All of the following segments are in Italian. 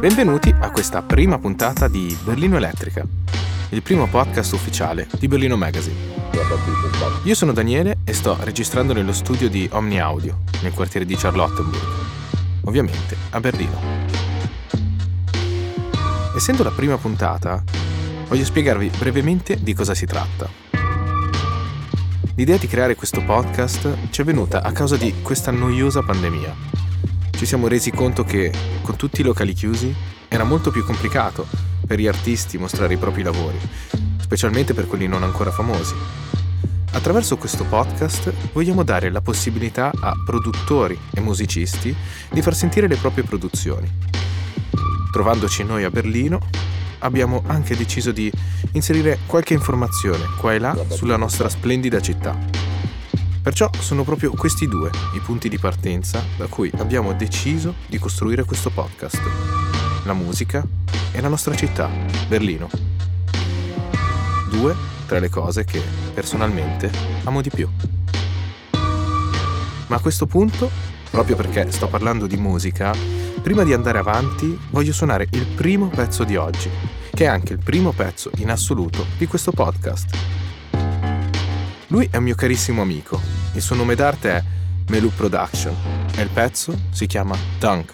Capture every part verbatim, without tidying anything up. Benvenuti a questa prima puntata di Berlino Elettrica, il primo podcast ufficiale di Berlino Magazine. Io sono Daniele e sto registrando nello studio di Omniaudio, nel quartiere di Charlottenburg, ovviamente a Berlino. Essendo la prima puntata, voglio spiegarvi brevemente di cosa si tratta. L'idea di creare questo podcast ci è venuta a causa di questa noiosa pandemia. Ci siamo resi conto che, con tutti i locali chiusi, era molto più complicato per gli artisti mostrare i propri lavori, specialmente per quelli non ancora famosi. Attraverso questo podcast vogliamo dare la possibilità a produttori e musicisti di far sentire le proprie produzioni. Trovandoci noi a Berlino, abbiamo anche deciso di inserire qualche informazione qua e là sulla nostra splendida città. Perciò sono proprio questi due i punti di partenza da cui abbiamo deciso di costruire questo podcast: la musica e la nostra città, Berlino. Due tra le cose che personalmente amo di più. Ma a questo punto, proprio perché sto parlando di musica, prima di andare avanti voglio suonare il primo pezzo di oggi, che è anche il primo pezzo in assoluto di questo podcast. Lui è un mio carissimo amico, il suo nome d'arte è Melu Production e il pezzo si chiama Tunk.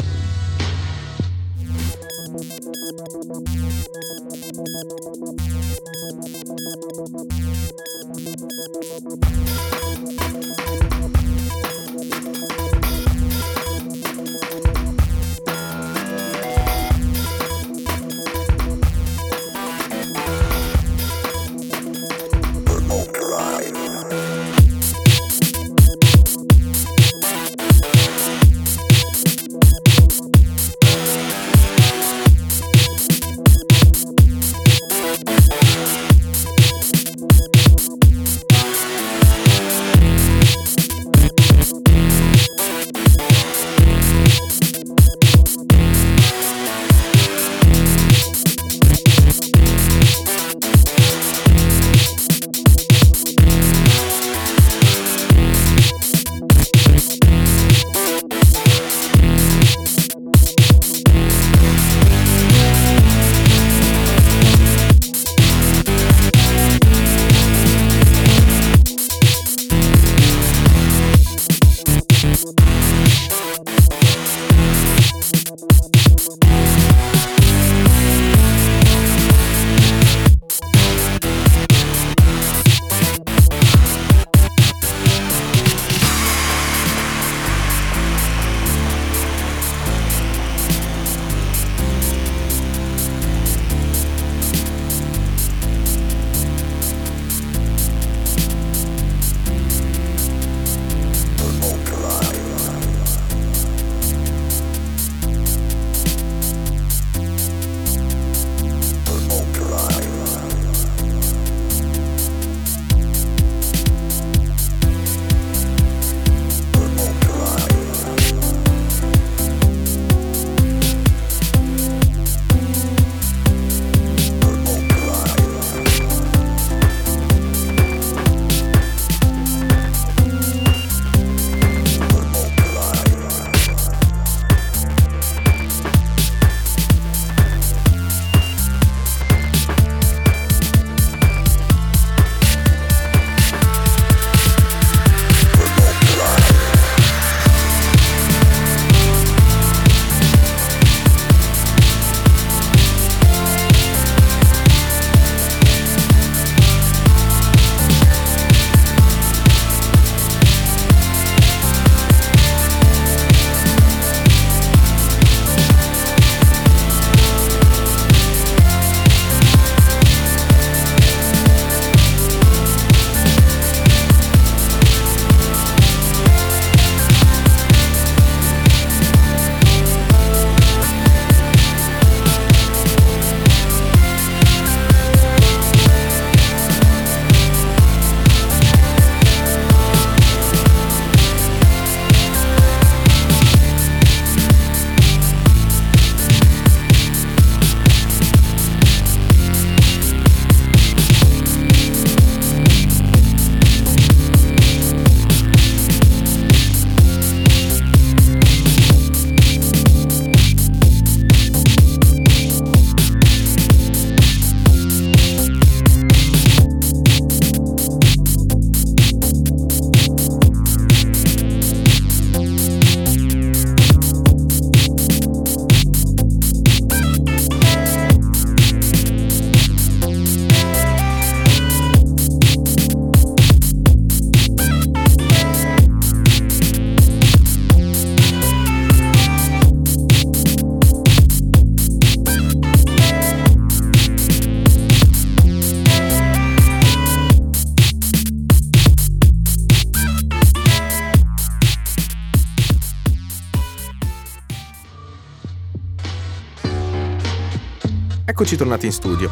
Eccoci tornati in studio.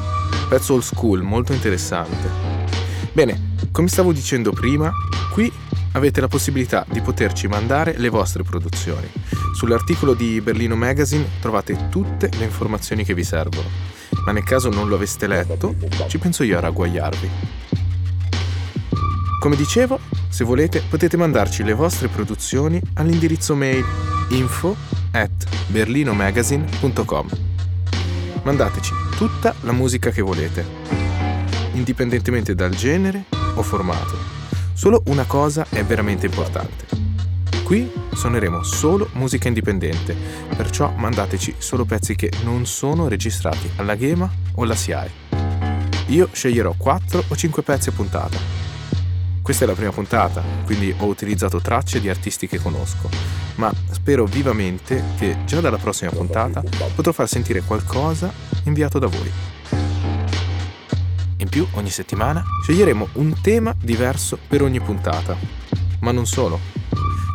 Pezzo old school, molto interessante. Bene, come stavo dicendo prima, qui avete la possibilità di poterci mandare le vostre produzioni. Sull'articolo di Berlino Magazine trovate tutte le informazioni che vi servono, ma nel caso non lo aveste letto, ci penso io a ragguagliarvi. Come dicevo, se volete potete mandarci le vostre produzioni all'indirizzo mail info at berlinomagazine punto com. Mandateci tutta la musica che volete, indipendentemente dal genere o formato. Solo una cosa è veramente importante. Qui suoneremo solo musica indipendente, perciò mandateci solo pezzi che non sono registrati alla GEMA o alla SIAE. Io sceglierò quattro o cinque pezzi a puntata. Questa è la prima puntata, quindi ho utilizzato tracce di artisti che conosco, ma spero vivamente che già dalla prossima puntata potrò far sentire qualcosa inviato da voi. In più, ogni settimana sceglieremo un tema diverso per ogni puntata. Ma non solo.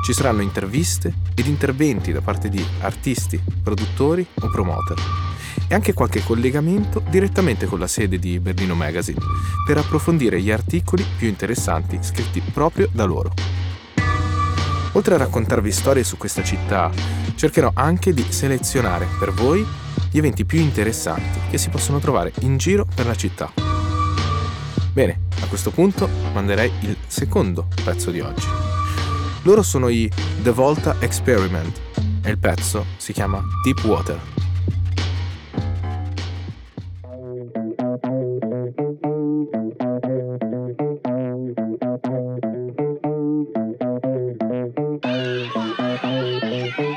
Ci saranno interviste ed interventi da parte di artisti, produttori o promoter. E anche qualche collegamento direttamente con la sede di Berlino Magazine per approfondire gli articoli più interessanti scritti proprio da loro. Oltre a raccontarvi storie su questa città, cercherò anche di selezionare per voi gli eventi più interessanti che si possono trovare in giro per la città. Bene, a questo punto manderei il secondo pezzo di oggi. Loro sono i The Volta Experiment e il pezzo si chiama Deep Water.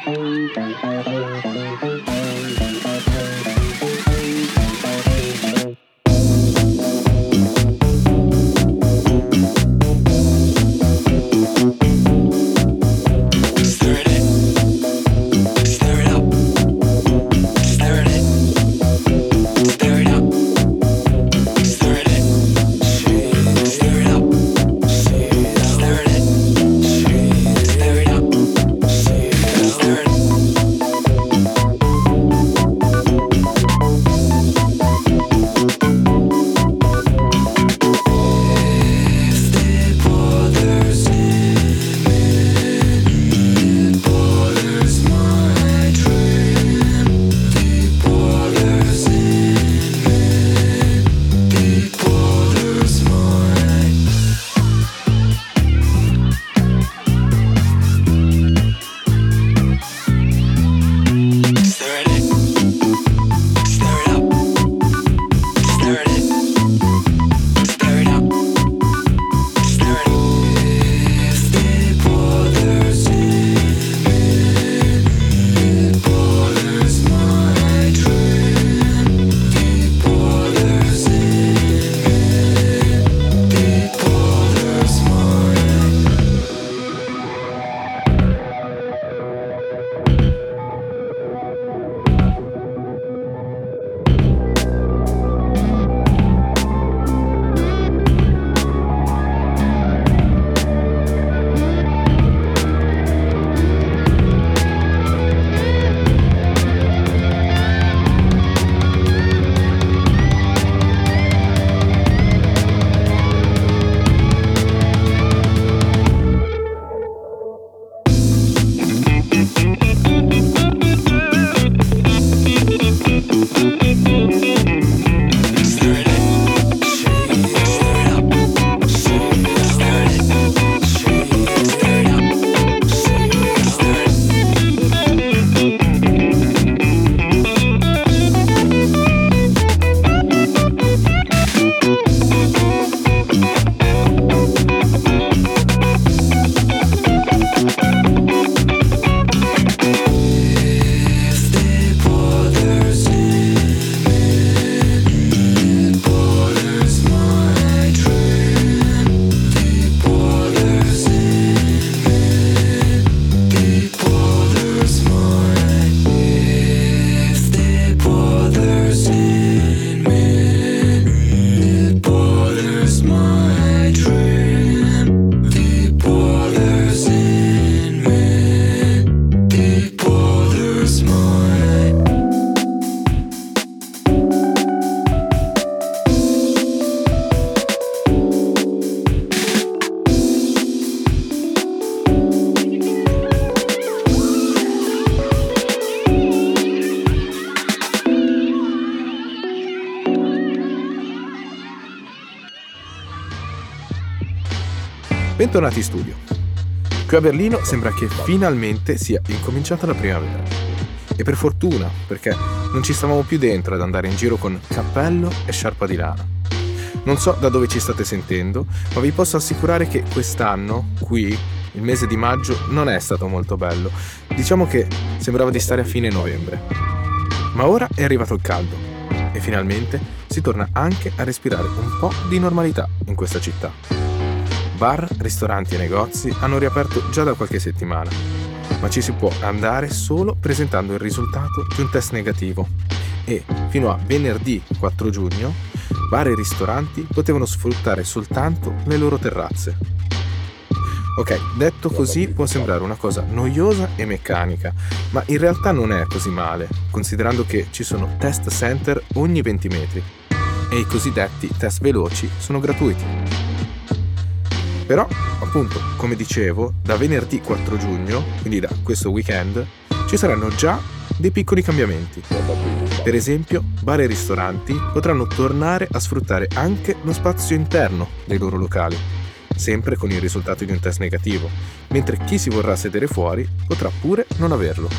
Thank you. Bentornati in studio. Qui a Berlino sembra che finalmente sia incominciata la primavera. E per fortuna, perché non ci stavamo più dentro ad andare in giro con cappello e sciarpa di lana. Non so da dove ci state sentendo, ma vi posso assicurare che quest'anno, qui, il mese di maggio, non è stato molto bello. Diciamo che sembrava di stare a fine novembre. Ma ora è arrivato il caldo e finalmente si torna anche a respirare un po' di normalità in questa città. Bar, ristoranti e negozi hanno riaperto già da qualche settimana, ma ci si può andare solo presentando il risultato di un test negativo. E fino a venerdì quattro giugno, bar e ristoranti potevano sfruttare soltanto le loro terrazze. Ok, detto così può sembrare una cosa noiosa e meccanica, ma in realtà non è così male, considerando che ci sono test center ogni venti metri e i cosiddetti test veloci sono gratuiti. Però, appunto, come dicevo, da venerdì quattro giugno, quindi da questo weekend, ci saranno già dei piccoli cambiamenti. Per esempio, bar e ristoranti potranno tornare a sfruttare anche lo spazio interno dei loro locali, sempre con il risultato di un test negativo, mentre chi si vorrà sedere fuori potrà pure non averlo.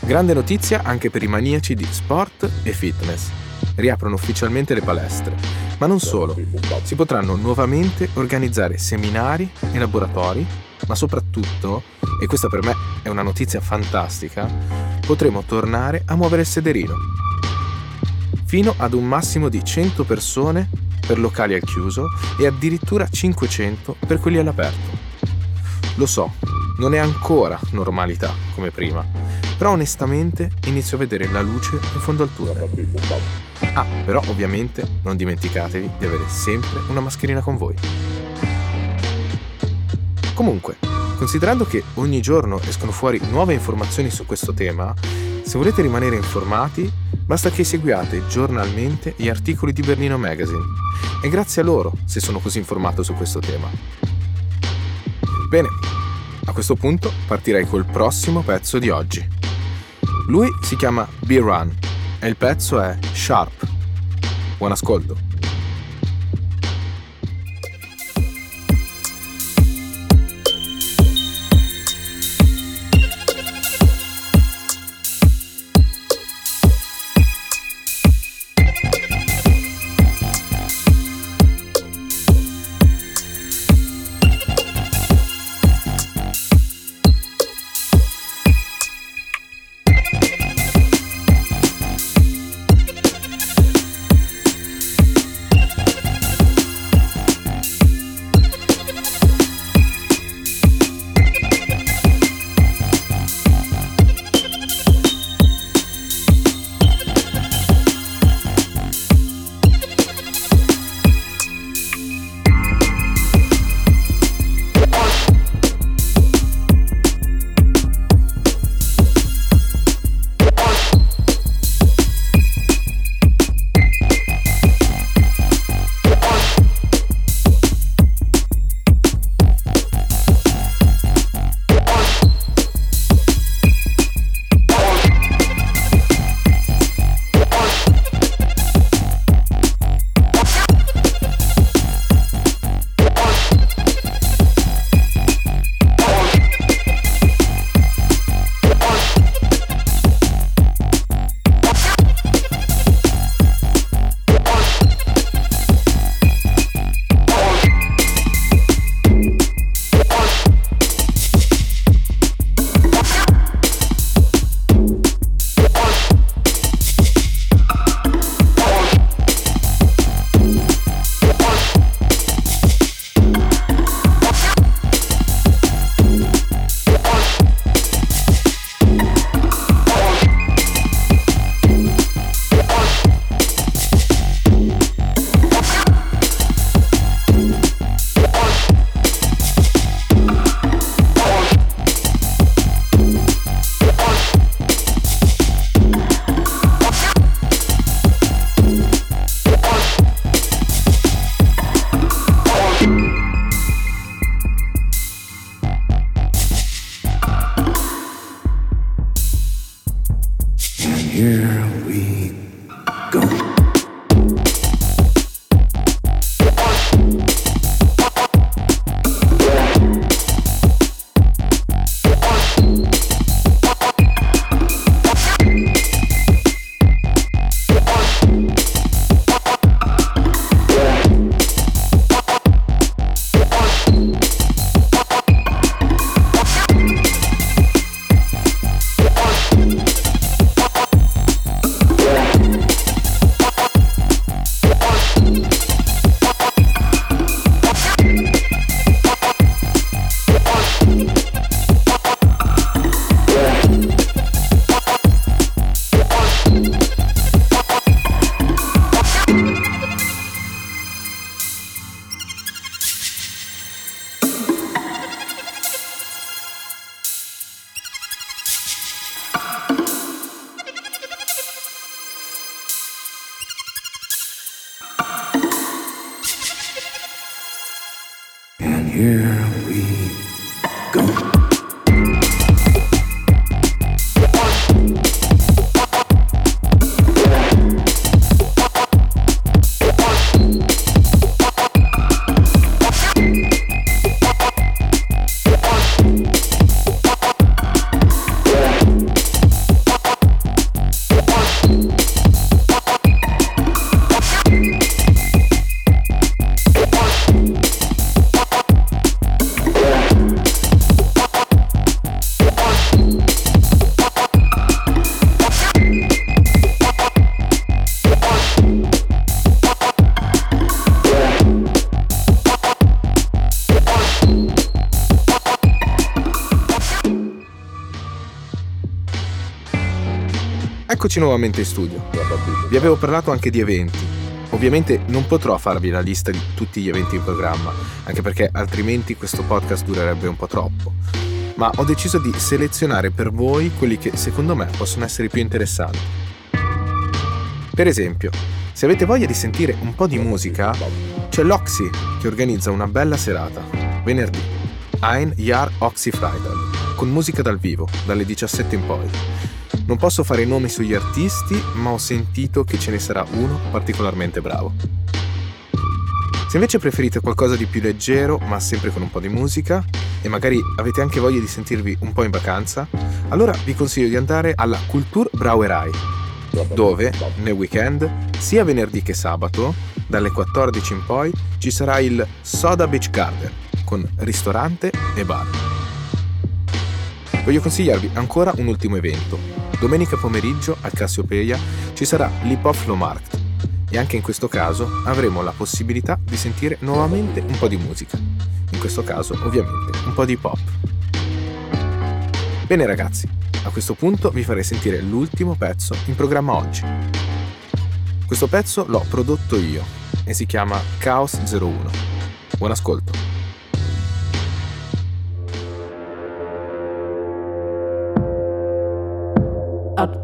Grande notizia anche per i maniaci di sport e fitness. Riaprono ufficialmente le palestre, ma non solo. Si potranno nuovamente organizzare seminari e laboratori, ma soprattutto, e questa per me è una notizia fantastica, potremo tornare a muovere il sederino. Fino ad un massimo di cento persone per locali al chiuso e addirittura cinquecento per quelli all'aperto. Lo so, non è ancora normalità come prima, però onestamente inizio a vedere la luce in fondo al tunnel. Ah, però ovviamente non dimenticatevi di avere sempre una mascherina con voi. Comunque, considerando che ogni giorno escono fuori nuove informazioni su questo tema, se volete rimanere informati, basta che seguiate giornalmente gli articoli di Berlino Magazine. È grazie a loro se sono così informato su questo tema. Bene, a questo punto partirei col prossimo pezzo di oggi. Lui si chiama B-Run e il pezzo è Sharp. Buon ascolto. here we go. Eccoci nuovamente in studio. Vi avevo parlato anche di eventi. Ovviamente non potrò farvi la lista di tutti gli eventi in programma, anche perché altrimenti questo podcast durerebbe un po' troppo. Ma ho deciso di selezionare per voi quelli che secondo me possono essere più interessanti. Per esempio, se avete voglia di sentire un po' di musica, c'è l'Oxy che organizza una bella serata, venerdì, Ein Jahr Oxy Freitag, con musica dal vivo, dalle diciassette in poi. Non posso fare nomi sugli artisti, ma ho sentito che ce ne sarà uno particolarmente bravo. Se invece preferite qualcosa di più leggero, ma sempre con un po' di musica, e magari avete anche voglia di sentirvi un po' in vacanza, allora vi consiglio di andare alla Kultur Brauerei, dove, nel weekend, sia venerdì che sabato, dalle quattordici in poi, ci sarà il Soda Beach Garden, con ristorante e bar. Voglio consigliarvi ancora un ultimo evento. Domenica pomeriggio a Cassiopeia ci sarà l'Ipoflomarkt e anche in questo caso avremo la possibilità di sentire nuovamente un po' di musica. In questo caso ovviamente un po' di pop. Bene ragazzi, a questo punto vi farei sentire l'ultimo pezzo in programma oggi. Questo pezzo l'ho prodotto io e si chiama Chaos zero uno. Buon ascolto. Up,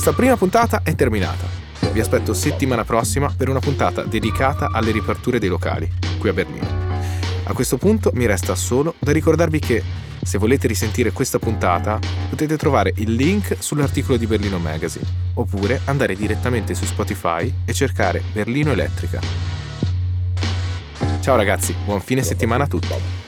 Questa prima puntata è terminata. Vi aspetto settimana prossima per una puntata dedicata alle riaperture dei locali, qui a Berlino. A questo punto mi resta solo da ricordarvi che, se volete risentire questa puntata, potete trovare il link sull'articolo di Berlino Magazine, oppure andare direttamente su Spotify e cercare Berlino Elettrica. Ciao ragazzi, buon fine settimana a tutti!